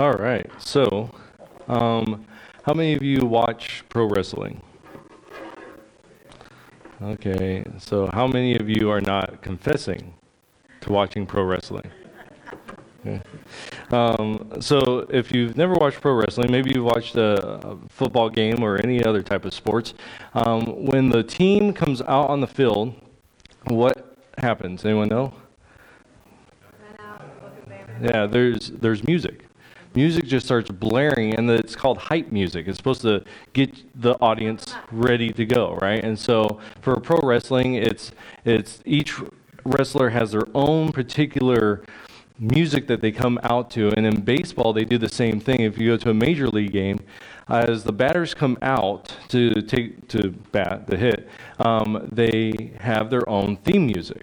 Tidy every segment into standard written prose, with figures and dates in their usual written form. All right. So, how many of you watch pro wrestling? Okay. So, how many of you are not confessing to watching pro wrestling? Okay. So, if you've never watched pro wrestling, maybe you've watched a football game or any other type of sports. When the team comes out on the field, what happens? Anyone know? Yeah, there's music. Music just starts blaring, and it's called hype music. It's supposed to get the audience ready to go, right? And so for pro wrestling, it's each wrestler has their own particular music that they come out to. And in baseball, they do the same thing. If you go to a major league game, as the batters come out to hit, they have their own theme music.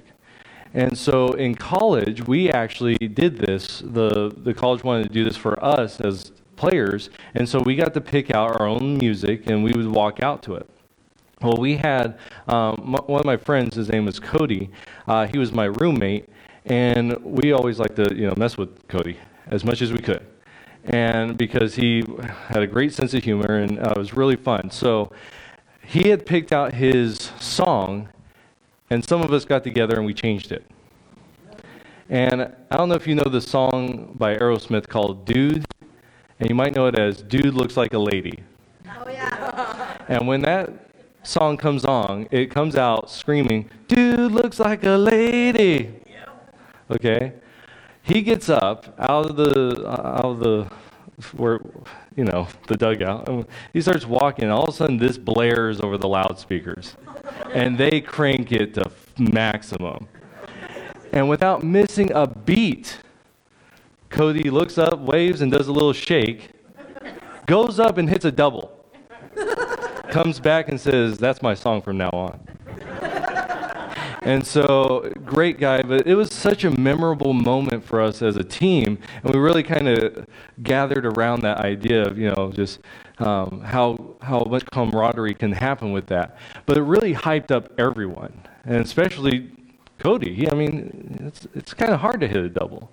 And so in college, we actually did this. The college wanted to do this for us as players, and so we got to pick out our own music, and we would walk out to it. Well, we had one of my friends, his name was Cody. He was my roommate, and we always liked to mess with Cody as much as we could. And because he had a great sense of humor, and it was really fun. So he had picked out his song, and some of us got together and we changed it. And I don't know if you know the song by Aerosmith called Dude, and you might know it as Dude Looks Like a Lady. Oh, yeah. And when that song comes on, it comes out screaming, Dude Looks Like a Lady. Yeah. Okay? He gets up out of the where, the dugout. And he starts walking, and all of a sudden this blares over the loudspeakers. And they crank it to maximum. And without missing a beat, Cody looks up, waves, and does a little shake, goes up and hits a double. Comes back and says, that's my song from now on. And so, great guy, but it was such a memorable moment for us as a team, and we really kind of gathered around that idea of, just how much camaraderie can happen with that. But it really hyped up everyone, and especially Cody. It's kind of hard to hit a double.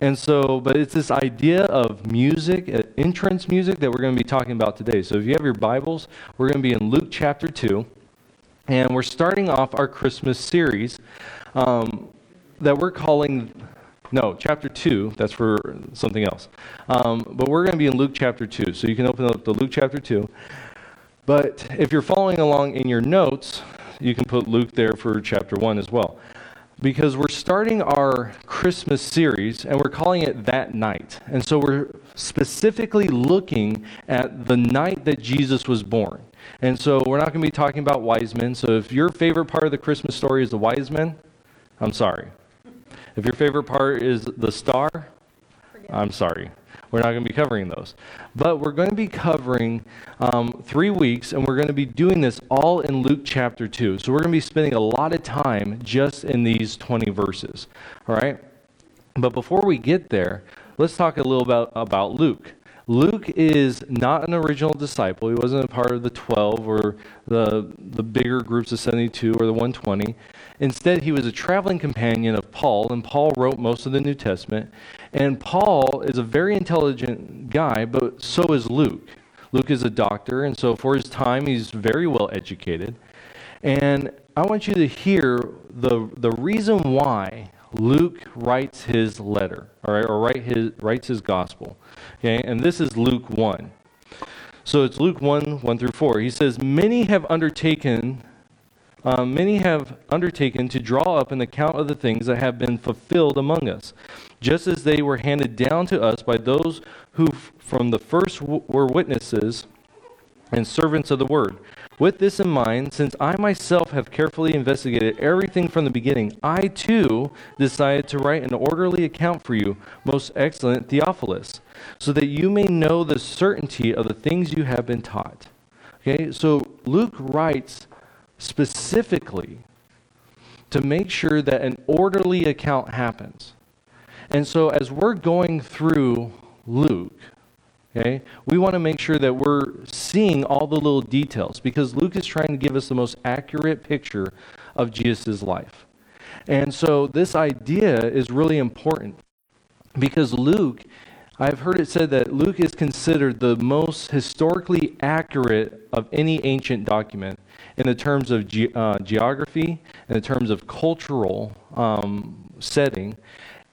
And so, but it's this idea of music, entrance music, that we're going to be talking about today. So if you have your Bibles, we're going to be in Luke chapter 2. And we're starting off our Christmas series that we're calling, chapter 2. That's for something else. But we're going to be in Luke chapter 2. So you can open up to Luke chapter 2. But if you're following along in your notes, you can put Luke there for chapter 1 as well. Because we're starting our Christmas series, and we're calling it That Night. And so we're specifically looking at the night that Jesus was born. And so we're not going to be talking about wise men. So if your favorite part of the Christmas story is the wise men, I'm sorry. If your favorite part is the star, I'm sorry. We're not going to be covering those. But we're going to be covering 3 weeks, and we're going to be doing this all in Luke chapter 2. So we're going to be spending a lot of time just in these 20 verses. All right? But before we get there, let's talk a little about Luke. Luke is not an original disciple. He wasn't a part of the 12 or the bigger groups of 72 or the 120. Instead, he was a traveling companion of Paul, and Paul wrote most of the New Testament. And Paul is a very intelligent guy, but so is Luke. Luke is a doctor, and so for his time, he's very well educated. And I want you to hear the reason why Luke writes his letter, all right, or writes his gospel. Okay, and this is Luke 1. So it's Luke 1 through 4. He says, Many have undertaken to draw up an account of the things that have been fulfilled among us, just as they were handed down to us by those who from the first were witnesses and servants of the word. With this in mind, since I myself have carefully investigated everything from the beginning, I too decided to write an orderly account for you, most excellent Theophilus, so that you may know the certainty of the things you have been taught. Okay, so Luke writes specifically to make sure that an orderly account happens. And so as we're going through Luke, okay, we want to make sure that we're seeing all the little details, because Luke is trying to give us the most accurate picture of Jesus' life. And so this idea is really important, because Luke I've heard it said that Luke is considered the most historically accurate of any ancient document in the terms of geography, in the terms of cultural setting.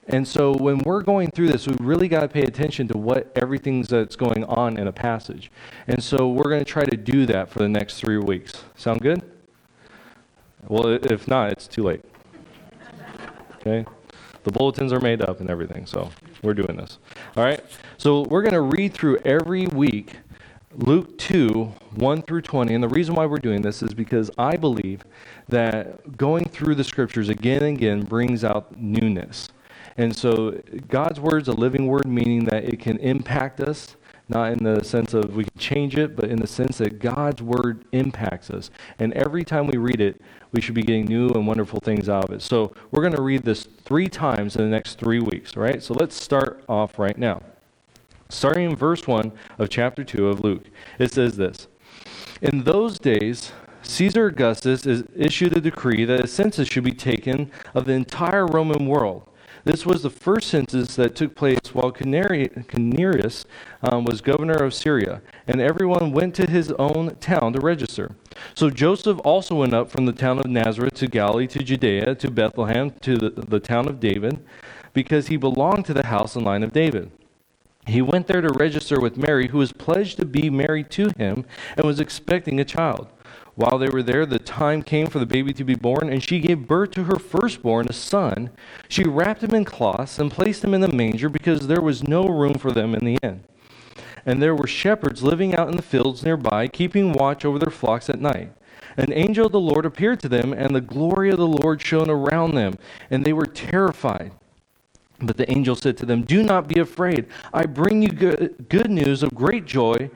And so when we're going through this, we really got to pay attention to what everything that's going on in a passage. And so we're going to try to do that for the next 3 weeks. Sound good? Well, if not, it's too late. Okay? The bulletins are made up and everything, so we're doing this. All right? So we're going to read through every week Luke 2, 1 through 20. And the reason why we're doing this is because I believe that going through the scriptures again and again brings out newness. And so God's word is a living word, meaning that it can impact us, not in the sense of we can change it, but in the sense that God's word impacts us. And every time we read it, we should be getting new and wonderful things out of it. So we're going to read this 3 times in the next 3 weeks, all right? So let's start off right now. Starting in verse 1 of chapter 2 of Luke, it says this: "In those days, Caesar Augustus issued a decree that a census should be taken of the entire Roman world. This was the first census that took place while Quirinius was governor of Syria, and everyone went to his own town to register. So Joseph also went up from the town of Nazareth to Galilee, to Judea, to Bethlehem, to the town of David, because he belonged to the house and line of David. He went there to register with Mary, who was pledged to be married to him and was expecting a child. While they were there, the time came for the baby to be born, and she gave birth to her firstborn, a son. She wrapped him in cloths and placed him in the manger because there was no room for them in the inn. And there were shepherds living out in the fields nearby, keeping watch over their flocks at night. An angel of the Lord appeared to them, and the glory of the Lord shone around them, and they were terrified. But the angel said to them, 'Do not be afraid. I bring you good news of great joy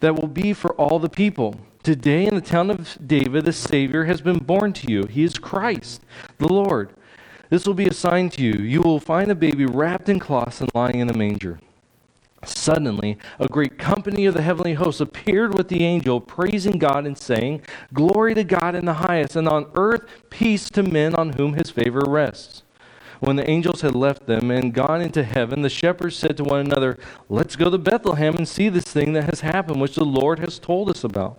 that will be for all the people. Today in the town of David, the Savior has been born to you. He is Christ, the Lord. This will be a sign to you. You will find a baby wrapped in cloths and lying in a manger.' Suddenly, a great company of the heavenly hosts appeared with the angel, praising God and saying, 'Glory to God in the highest, and on earth peace to men on whom his favor rests.' When the angels had left them and gone into heaven, the shepherds said to one another, 'Let's go to Bethlehem and see this thing that has happened, which the Lord has told us about.'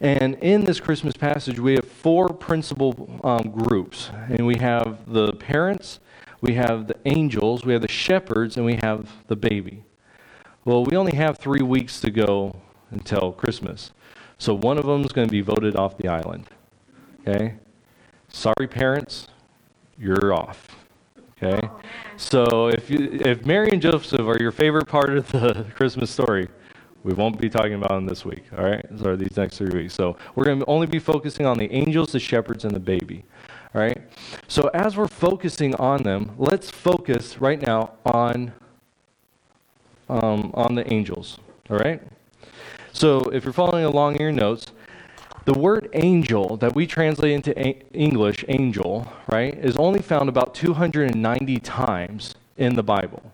and in this Christmas passage we have 4 principal groups. And we have the parents, we have the angels, we have the shepherds, and we have the baby. Well, we only have 3 weeks to go until Christmas, so one of them is going to be voted off the island. Okay? Sorry, parents, you're off. Okay? So if Mary and Joseph are your favorite part of the Christmas story, we won't be talking about them this week, all right? Sorry, these next 3 weeks. So we're going to only be focusing on the angels, the shepherds, and the baby, all right? So as we're focusing on them, let's focus right now on the angels, all right? So if you're following along in your notes, the word angel that we translate into English, angel, right, is only found about 290 times in the Bible,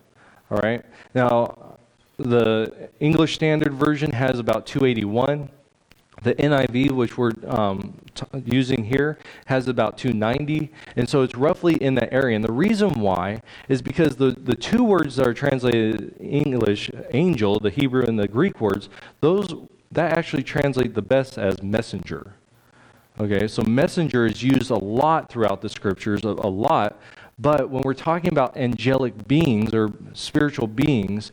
all right? Now, the English Standard Version has about 281. The NIV, which we're using here, has about 290. And so it's roughly in that area. And the reason why is because the 2 words that are translated in English, angel, the Hebrew and the Greek words, those that actually translate the best as messenger. Okay, so messenger is used a lot throughout the scriptures, a lot. But when we're talking about angelic beings or spiritual beings,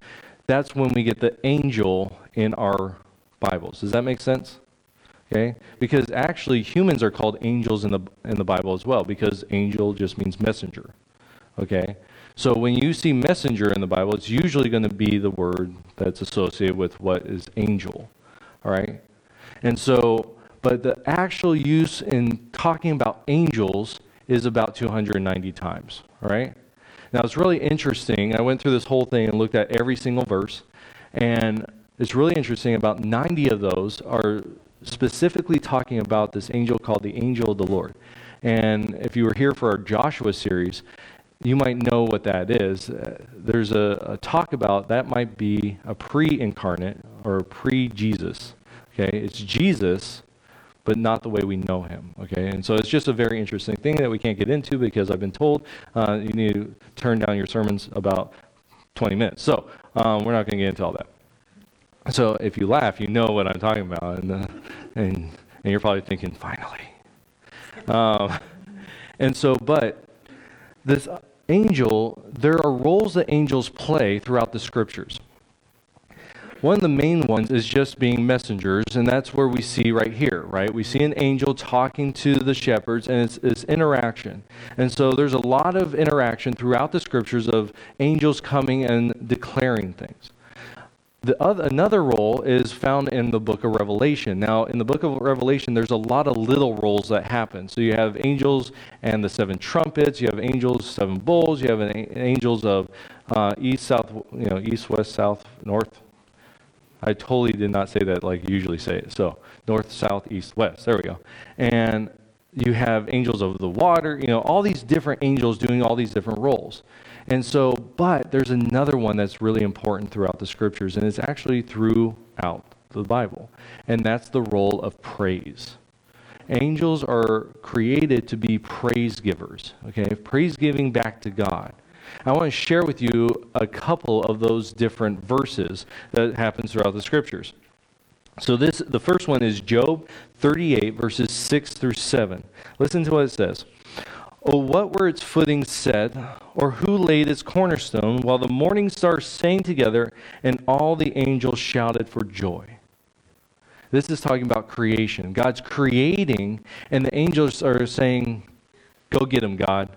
that's when we get the angel in our Bibles. Does that make sense? Okay? Because actually humans are called angels in the Bible as well, because angel just means messenger. Okay? So when you see messenger in the Bible, it's usually going to be the word that's associated with what is angel. All right? And so, but the actual use in talking about angels is about 290 times. All right? Now, it's really interesting. I went through this whole thing and looked at every single verse, And it's really interesting, about 90 of those are specifically talking about this angel called the Angel of the Lord. And if you were here for our Joshua series, you might know what that is. There's a talk about that might be a pre-incarnate or pre-Jesus. Okay, it's Jesus, but not the way we know him. Okay, and so it's just a very interesting thing that we can't get into because I've been told you need to turn down your sermons about 20 minutes. So we're not going to get into all that. So if you laugh, you know what I'm talking about, and you're probably thinking, finally. But this angel, there are roles that angels play throughout the scriptures. One of the main ones is just being messengers, and that's where we see right here, right? We see an angel talking to the shepherds, and it's interaction. And so there's a lot of interaction throughout the scriptures of angels coming and declaring things. Another role is found in the book of Revelation. Now, in the book of Revelation, there's a lot of little roles that happen. So you have angels and the seven trumpets. You have angels, seven bowls. You have angels of east, south, east, west, south, north. I totally did not say that like you usually say it. So north, south, east, west. There we go. And you have angels of the water. All these different angels doing all these different roles. And so, but there's another one that's really important throughout the scriptures, and it's actually throughout the Bible, and that's the role of praise. Angels are created to be praise givers, okay? Praise giving back to God. I want to share with you a couple of those different verses that happens throughout the scriptures. So the first one is Job 38, verses 6 through 7. Listen to what it says. Oh, what were its footings set, or who laid its cornerstone, while the morning stars sang together, and all the angels shouted for joy? This is talking about creation. God's creating, and the angels are saying, go get them, God.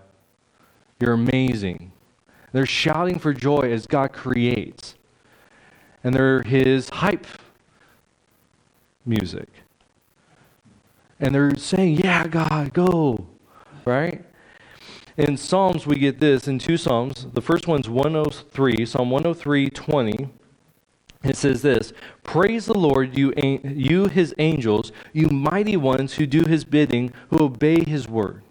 You're amazing. They're shouting for joy as God creates. And they're his hype music. And they're saying, yeah, God, go. Right? In Psalms, we get this in two Psalms. The first one's 103, Psalm 103:20. It says this, praise the Lord, you his angels, you mighty ones who do his bidding, who obey his word.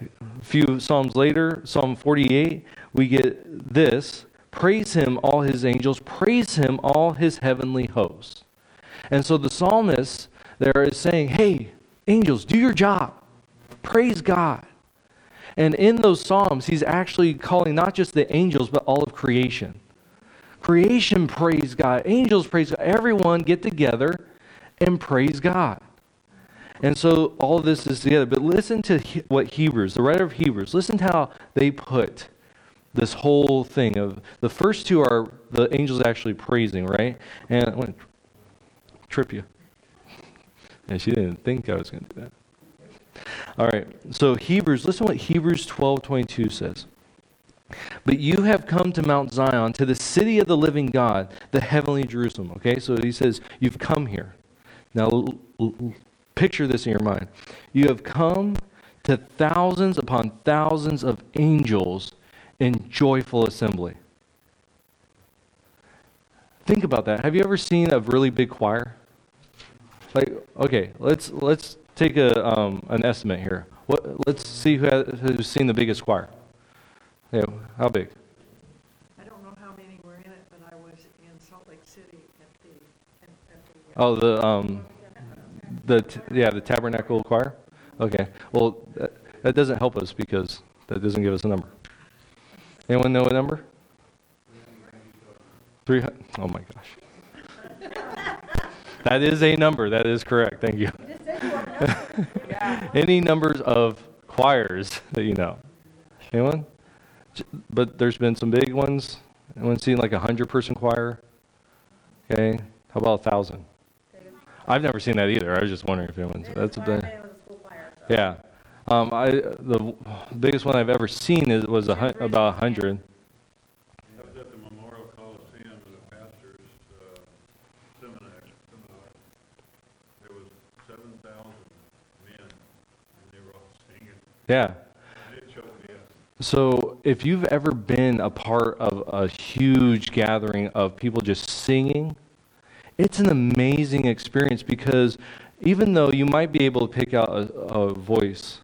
A few Psalms later, Psalm 48, we get this, praise him, all his angels, praise him, all his heavenly hosts. And so the psalmist there is saying, hey, angels, do your job. Praise God. And in those Psalms, he's actually calling not just the angels, but all of creation. Creation praise God. Angels praise God. Everyone get together and praise God. And so all of this is together. But listen to what Hebrews, the writer of Hebrews, listen to how they put this whole thing of the first two are the angels actually praising, right? And I want to trip you. And she didn't think I was going to do that. All right, so Hebrews, listen to what Hebrews 12:22 says. But you have come to Mount Zion, to the city of the living God, the heavenly Jerusalem. Okay, so he says, you've come here. Now, picture this in your mind. You have come to thousands upon thousands of angels in joyful assembly. Think about that. Have you ever seen a really big choir? Like, okay, let's take an estimate here. Let's see who's seen the biggest choir. Yeah, how big? I don't know how many were in it, but I was in Salt Lake City at the the Tabernacle Choir. Okay. Well, that doesn't help us because that doesn't give us a number. Anyone know a number? 300. Oh my gosh. That is a number. That is correct. Thank you. Any numbers of choirs that you know? Anyone? But there's been some big ones. Anyone seen like 100-person choir? Okay. How about 1,000? I've never seen that either. I was just wondering if anyone's. That's a big. Yeah. The biggest one I've ever seen was about 100. I was at the Memorial Coliseum with the pastor's seminar. There was 7,000 men, and they were all singing. Yeah. So if you've ever been a part of a huge gathering of people just singing, it's an amazing experience, because even though you might be able to pick out a voice,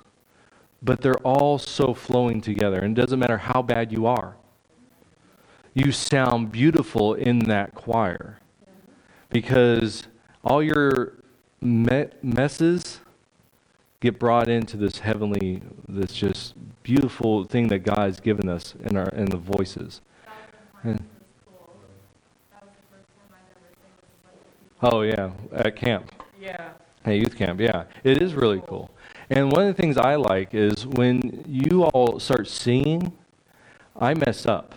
but they're all so flowing together, and it doesn't matter how bad you are. You sound beautiful in that choir, because all your messes get brought into this heavenly, this just beautiful thing that God's given us in the voices. Oh yeah, at camp. Yeah. Hey, youth camp. Yeah, it is really cool. And one of the things I like is when you all start singing, I mess up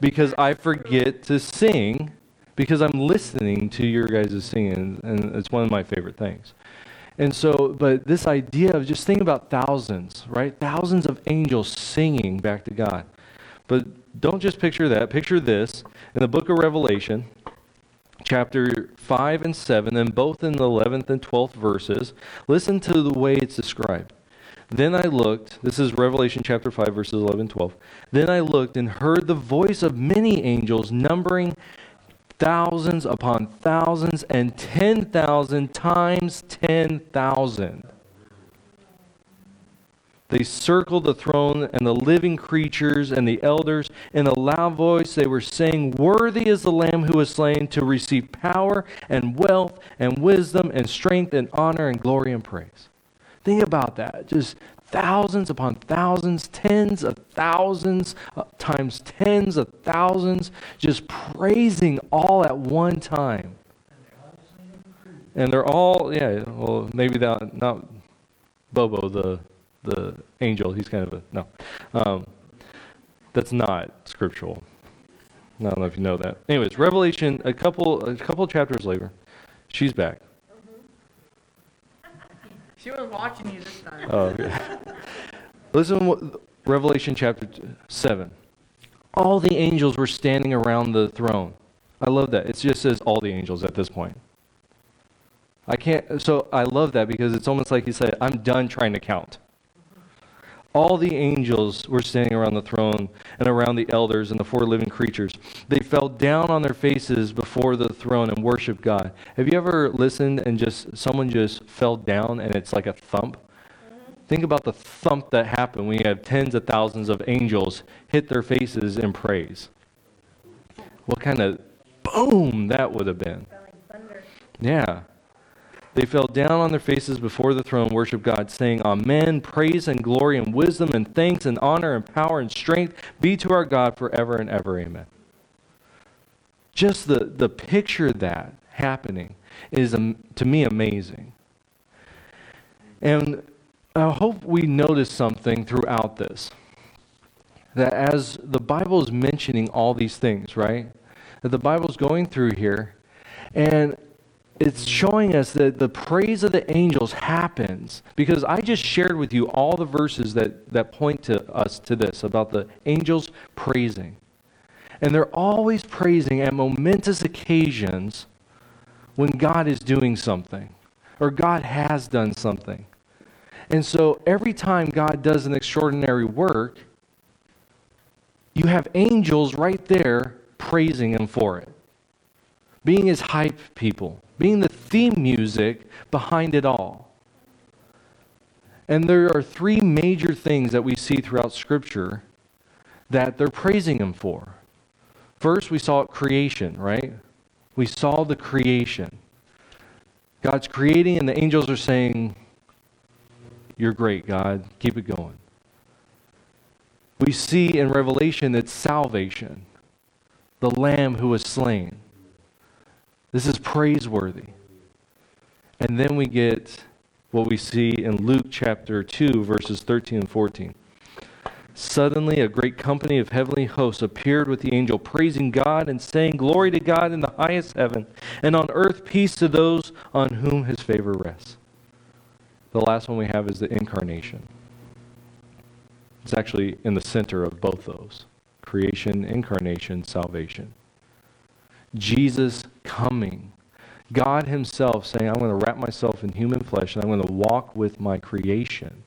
because I forget to sing, because I'm listening to your guys' singing, and it's one of my favorite things. And so, but this idea of just thinking about thousands, right? Thousands of angels singing back to God. But don't just picture that. Picture this. In the book of Revelation, chapter 5 and 7, and both in the 11th and 12th verses, listen to the way it's described. Then I looked, this is Revelation chapter 5, verses 11 and 12. Then I looked and heard the voice of many angels, numbering thousands upon thousands and 10,000 times 10,000. They circled the throne and the living creatures and the elders. In a loud voice they were saying, "Worthy is the Lamb who was slain to receive power and wealth and wisdom and strength and honor and glory and praise." Think about that. Just thousands upon thousands, tens of thousands times tens of thousands, just praising all at one time. And they're all, yeah, well, maybe not Bobo, the angel, he's kind of a, no. That's not scriptural. I don't know if you know that. Anyways, Revelation, a couple chapters later, she's back. Mm-hmm. She was watching you this time. Oh, okay. Listen to Revelation chapter 7. All the angels were standing around the throne. I love that. It just says all the angels at this point. I can't, so I love that, because it's almost like he said, I'm done trying to count. All the angels were standing around the throne and around the elders and the four living creatures. They fell down on their faces before the throne and worshiped God. Have you ever listened and someone fell down and it's like a thump? Think about the thump that happened when you have tens of thousands of angels hit their faces in praise. What kind of boom that would have been. Yeah. They fell down on their faces before the throne, worship God, saying, "Amen, praise and glory and wisdom and thanks and honor and power and strength be to our God forever and ever, amen." Just the picture of that happening is, to me, amazing. And I hope we notice something throughout this, that as the Bible is mentioning all these things, right, that the Bible's going through here, and it's showing us that the praise of the angels happens, because I just shared with you all the verses that point to us to this, about the angels praising. And they're always praising at momentous occasions when God is doing something, or God has done something. And so every time God does an extraordinary work, you have angels right there praising Him for it, being His hype people, being the theme music behind it all. And there are three major things that we see throughout Scripture that they're praising Him for. First, we saw creation, right? We saw the creation. God's creating, and the angels are saying, "You're great, God. Keep it going." We see in Revelation that salvation, the Lamb who was slain. This is praiseworthy. And then we get what we see in Luke chapter 2, verses 13 and 14. Suddenly a great company of heavenly hosts appeared with the angel, praising God and saying, "Glory to God in the highest heaven, and on earth peace to those on whom His favor rests." The last one we have is the incarnation. It's actually in the center of both those. Creation, incarnation, salvation. Jesus coming. God Himself saying, "I'm going to wrap myself in human flesh and I'm going to walk with my creation."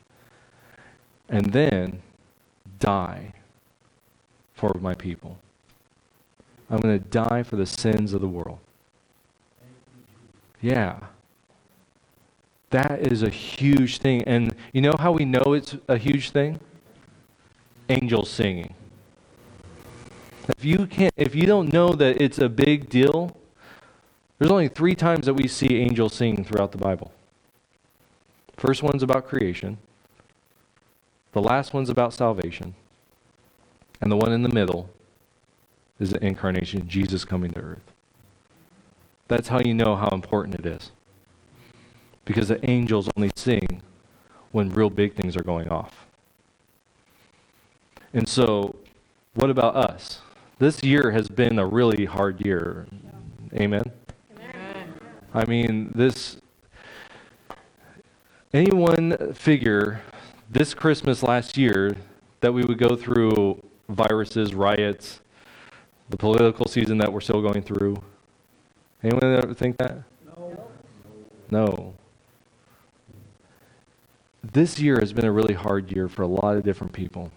And then die for my people. I'm going to die for the sins of the world. Yeah. That is a huge thing. And you know how we know it's a huge thing? Angels singing. If you don't know that it's a big deal, there's only 3 times that we see angels singing throughout the Bible. First one's about creation. The last one's about salvation. And the one in the middle is the incarnation, Jesus coming to earth. That's how you know how important it is. Because the angels only sing when real big things are going off. And so, what about us? This year has been a really hard year. Amen? Amen. I mean, anyone figure this Christmas last year that we would go through viruses, riots, the political season that we're still going through? Anyone ever think that? No. This year has been a really hard year for a lot of different people.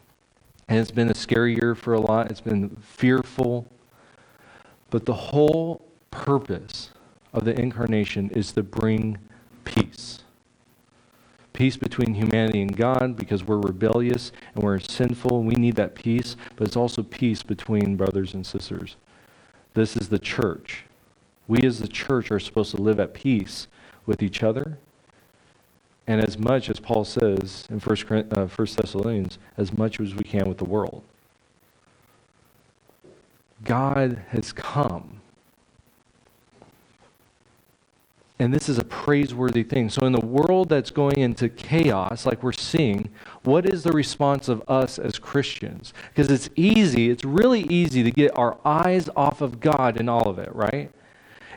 And it's been a scary year for a lot. It's been fearful. But the whole purpose of the incarnation is to bring peace. Peace between humanity and God, because we're rebellious and we're sinful. We need that peace, but it's also peace between brothers and sisters. This is the church. We as the church are supposed to live at peace with each other. And as much as Paul says in 1 Thessalonians, as much as we can with the world. God has come. And this is a praiseworthy thing. So in the world that's going into chaos, like we're seeing, what is the response of us as Christians? Because it's really easy to get our eyes off of God in all of it, right?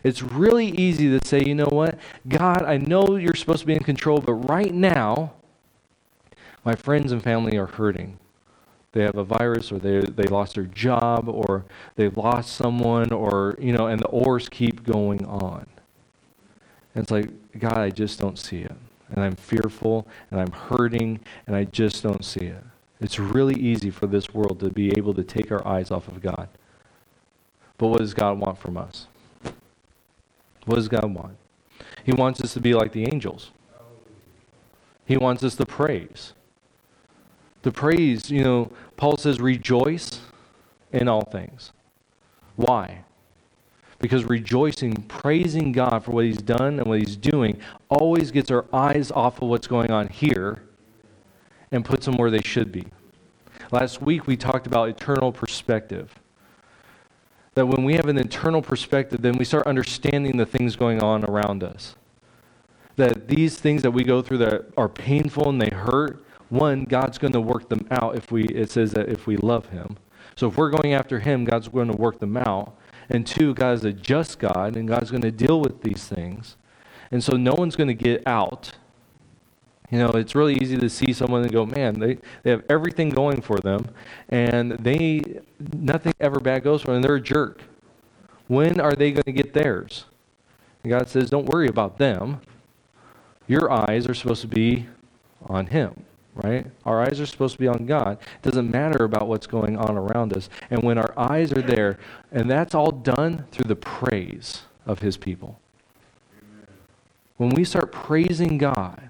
It's really easy to say, you know what? God, I know you're supposed to be in control, but right now, my friends and family are hurting. They have a virus, or they lost their job, or they've lost someone, or, you know, and the oars keep going on. And it's like, God, I just don't see it. And I'm fearful, and I'm hurting, and I just don't see it. It's really easy for this world to be able to take our eyes off of God. But what does God want from us? What does God want? He wants us to be like the angels. He wants us to praise. The praise, you know, Paul says, rejoice in all things. Why? Because rejoicing, praising God for what he's done and what he's doing, always gets our eyes off of what's going on here and puts them where they should be. Last week we talked about eternal perspective. That when we have an internal perspective, then we start understanding the things going on around us. That these things that we go through that are painful and they hurt, one, God's going to work them out if we love him. So if we're going after him, God's going to work them out. And two, God is a just God, and God's going to deal with these things. And so no one's going to get out. You know, it's really easy to see someone and go, man, they have everything going for them, and nothing ever bad goes for them, and they're a jerk. When are they going to get theirs? And God says, don't worry about them. Your eyes are supposed to be on him, right? Our eyes are supposed to be on God. It doesn't matter about what's going on around us. And when our eyes are there, and that's all done through the praise of his people. Amen. When we start praising God,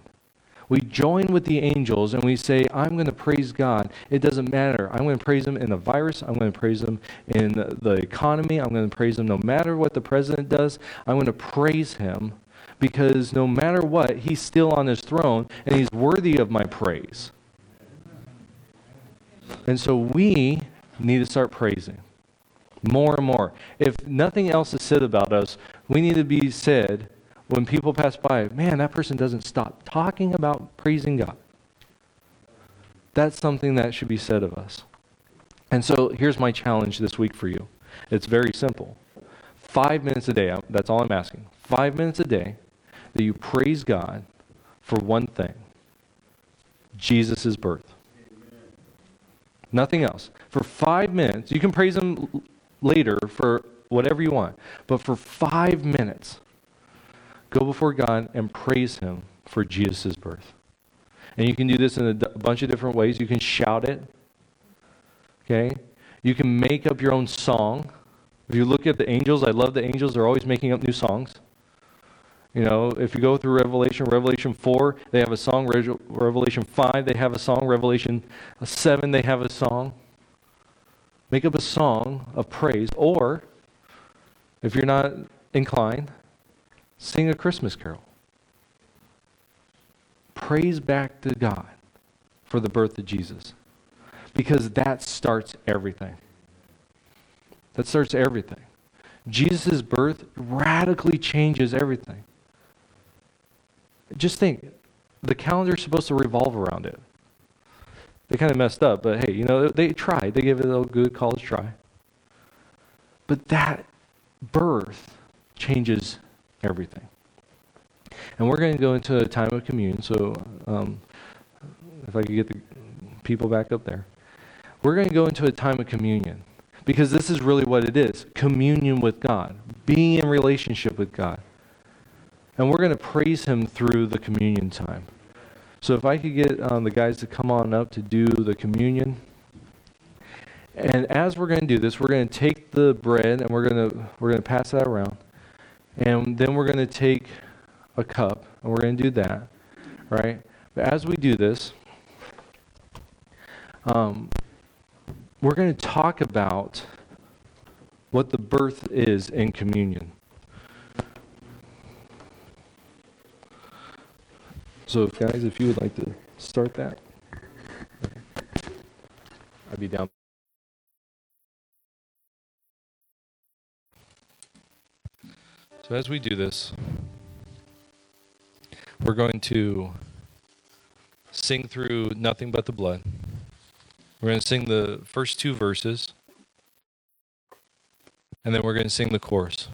we join with the angels and we say, I'm going to praise God. It doesn't matter. I'm going to praise him in the virus. I'm going to praise him in the economy. I'm going to praise him no matter what the president does. I'm going to praise him because no matter what, he's still on his throne and he's worthy of my praise. And so we need to start praising more and more. If nothing else is said about us, we need to be said. When people pass by, man, that person doesn't stop talking about praising God. That's something that should be said of us. And so here's my challenge this week for you. It's very simple. 5 minutes a day, that's all I'm asking. 5 minutes a day that you praise God for one thing. Jesus' birth. Amen. Nothing else. For 5 minutes, you can praise him later for whatever you want. But for 5 minutes, go before God and praise him for Jesus' birth. And you can do this in a bunch of different ways. You can shout it. Okay? You can make up your own song. If you look at the angels, I love the angels. They're always making up new songs. You know, if you go through Revelation 4, they have a song. Revelation 5, they have a song. Revelation 7, they have a song. Make up a song of praise. Or, if you're not inclined, sing a Christmas carol. Praise back to God for the birth of Jesus. Because that starts everything. That starts everything. Jesus' birth radically changes everything. Just think, the calendar's supposed to revolve around it. They kind of messed up, but hey, you know, they tried. They gave it a good college try. But that birth changes everything. And we're going to go into a time of communion, so if I could get the people back up there. We're going to go into a time of communion, because this is really what it is, communion with God, being in relationship with God. And we're going to praise Him through the communion time. So if I could get the guys to come on up to do the communion. And as we're going to do this, we're going to take the bread and we're going to pass that around. And then we're going to take a cup and we're going to do that, right? But as we do this, we're going to talk about what the birth is in communion. So, guys, if you would like to start that, I'd be down. So as we do this, we're going to sing through Nothing But the Blood. We're going to sing the first two verses, and then we're going to sing the chorus.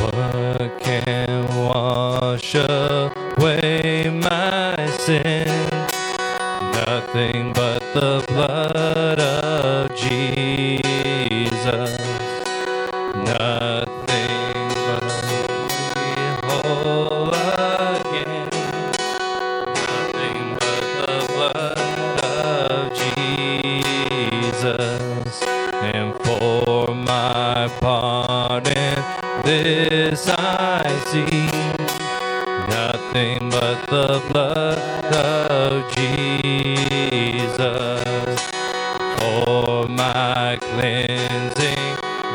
What can wash away my sin? Nothing but the blood of Jesus. Nothing but be whole again. Nothing but the blood of Jesus. And for my pardon, this I see. Nothing but the blood of Jesus. For my cleansing,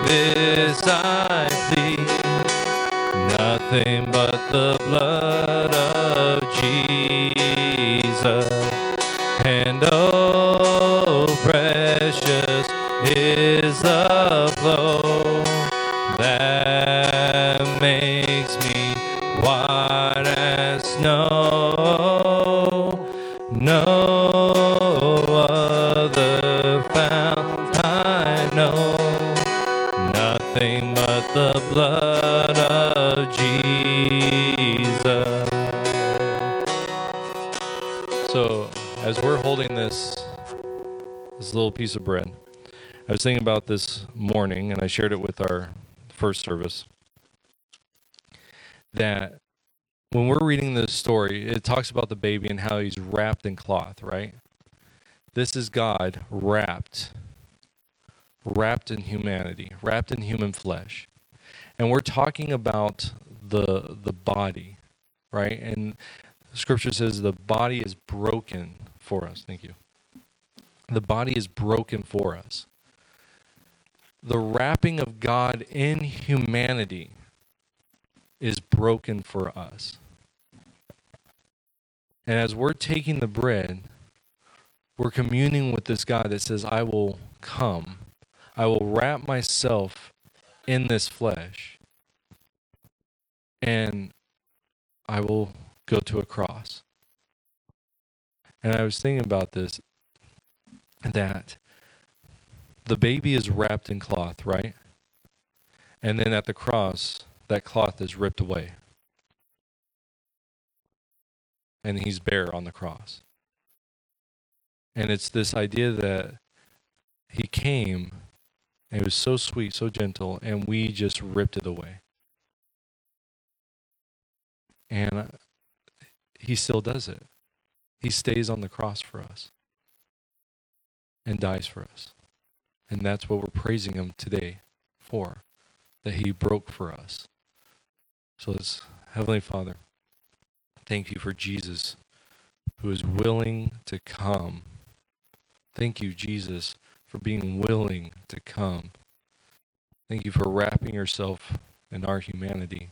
this I plead. Nothing but the blood of Jesus. And oh, precious is the flow that makes me white as snow. No other fount I know. Nothing but the blood of Jesus. So, as we're holding this little piece of bread, I was thinking about this morning, and I shared it with our first service, that when we're reading this story, it talks about the baby and how he's wrapped in cloth, right? This is God wrapped in humanity, wrapped in human flesh. And we're talking about the body, right? And Scripture says the body is broken for us. Thank you. The body is broken for us. The wrapping of God in humanity is broken for us. And as we're taking the bread, we're communing with this God that says, I will come. I will wrap myself in this flesh. And I will go to a cross. And I was thinking about this, that the baby is wrapped in cloth, right? And then at the cross, that cloth is ripped away. And he's bare on the cross. And it's this idea that he came, and it was so sweet, so gentle, and we just ripped it away. And he still does it. He stays on the cross for us and dies for us. And that's what we're praising him today for, that he broke for us. So let's, Heavenly Father, thank you for Jesus, who is willing to come. Thank you, Jesus, for being willing to come. Thank you for wrapping yourself in our humanity.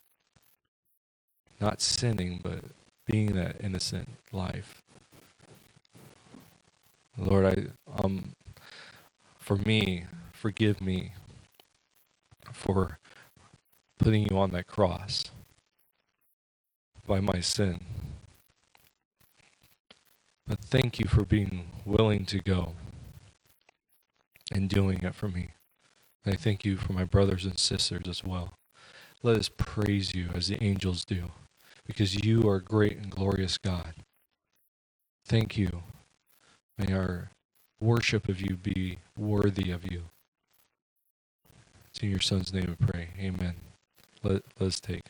Not sinning, but being that innocent life. Lord, I for me, forgive me for putting you on that cross by my sin. But thank you for being willing to go and doing it for me. And I thank you for my brothers and sisters as well. Let us praise you as the angels do, because you are great and glorious God. Thank you. May our worship of you be worthy of you. It's in your Son's name we pray. Amen. Let's take.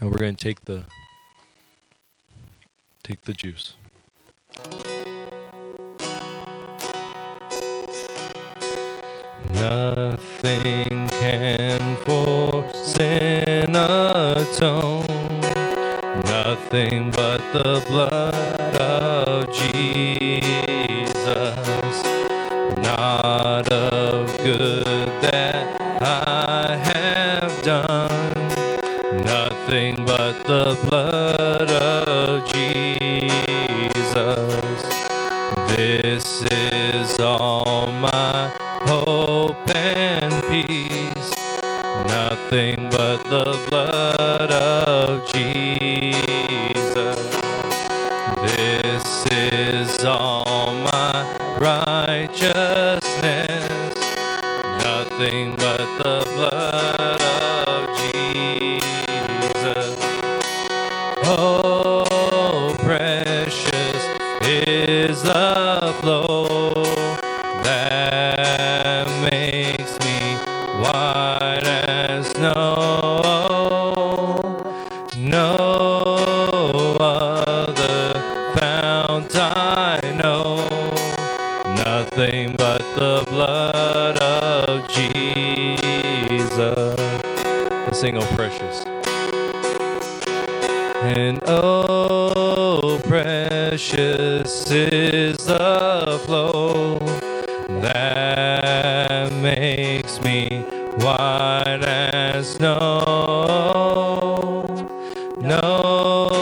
And we're going to take the juice. Nothing can for sin atone, nothing but the blood of Jesus, not of good that I have done, nothing but the blood of Jesus. This is all my hope and peace, nothing but the blood of Jesus. This is all my righteousness, nothing but the blood of Jesus. Oh, precious is the flow that makes me white as snow. No other fount I know, nothing but the blood of Jesus. Let's sing, oh precious. And oh precious is the flow that makes me white as snow. No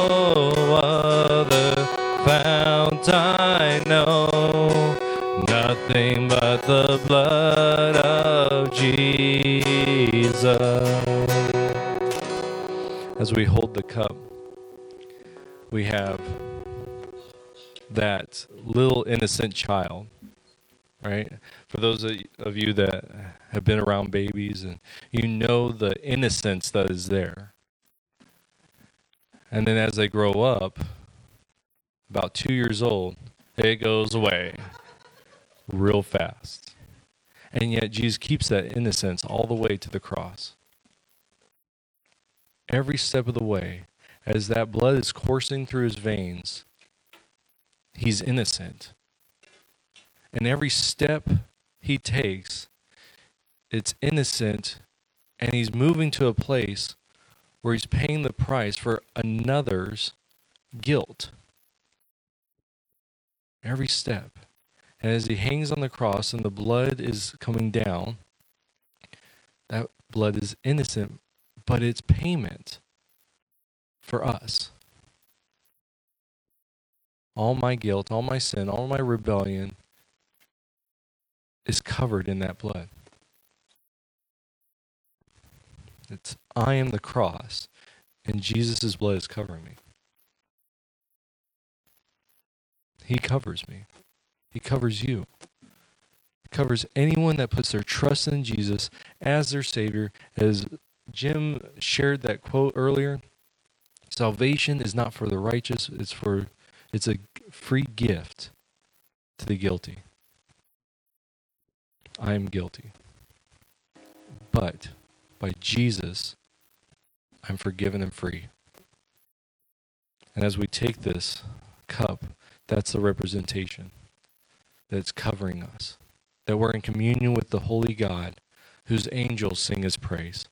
other fount I know, nothing but the blood of Jesus. As we hold the cup, we have that little innocent child. Right? For those of you that have been around babies, and you know the innocence that is there. And then as they grow up, about 2 years old, it goes away real fast. And yet Jesus keeps that innocence all the way to the cross. Every step of the way, as that blood is coursing through his veins, he's innocent. And every step he takes, it's innocent, and he's moving to a place where he's paying the price for another's guilt. Every step. And as he hangs on the cross and the blood is coming down, that blood is innocent, but it's payment for us. All my guilt, all my sin, all my rebellion is covered in that blood. It's I am the cross, and Jesus' blood is covering me. He covers me. He covers you. He covers anyone that puts their trust in Jesus as their Savior. As Jim shared that quote earlier, salvation is not for the righteous, it's a free gift to the guilty. I am guilty, but by Jesus, I'm forgiven and free. And as we take this cup, that's the representation that's covering us, that we're in communion with the holy God, whose angels sing his praise.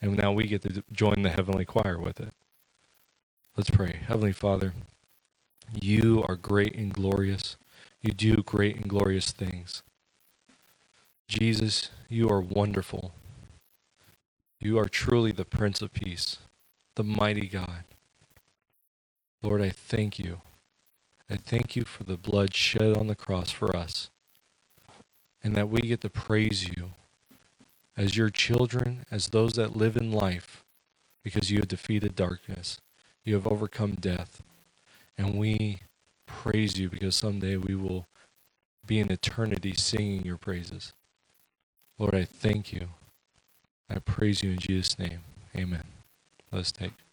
And now we get to join the heavenly choir with it. Let's pray. Heavenly Father, you are great and glorious. You do great and glorious things. Jesus, you are wonderful. You are truly the Prince of Peace, the mighty God. Lord, I thank you. I thank you for the blood shed on the cross for us, and that we get to praise you as your children, as those that live in life, because you have defeated darkness. You have overcome death. And we praise you because someday we will be in eternity singing your praises. Lord, I thank you. I praise you in Jesus' name. Amen. Let us take.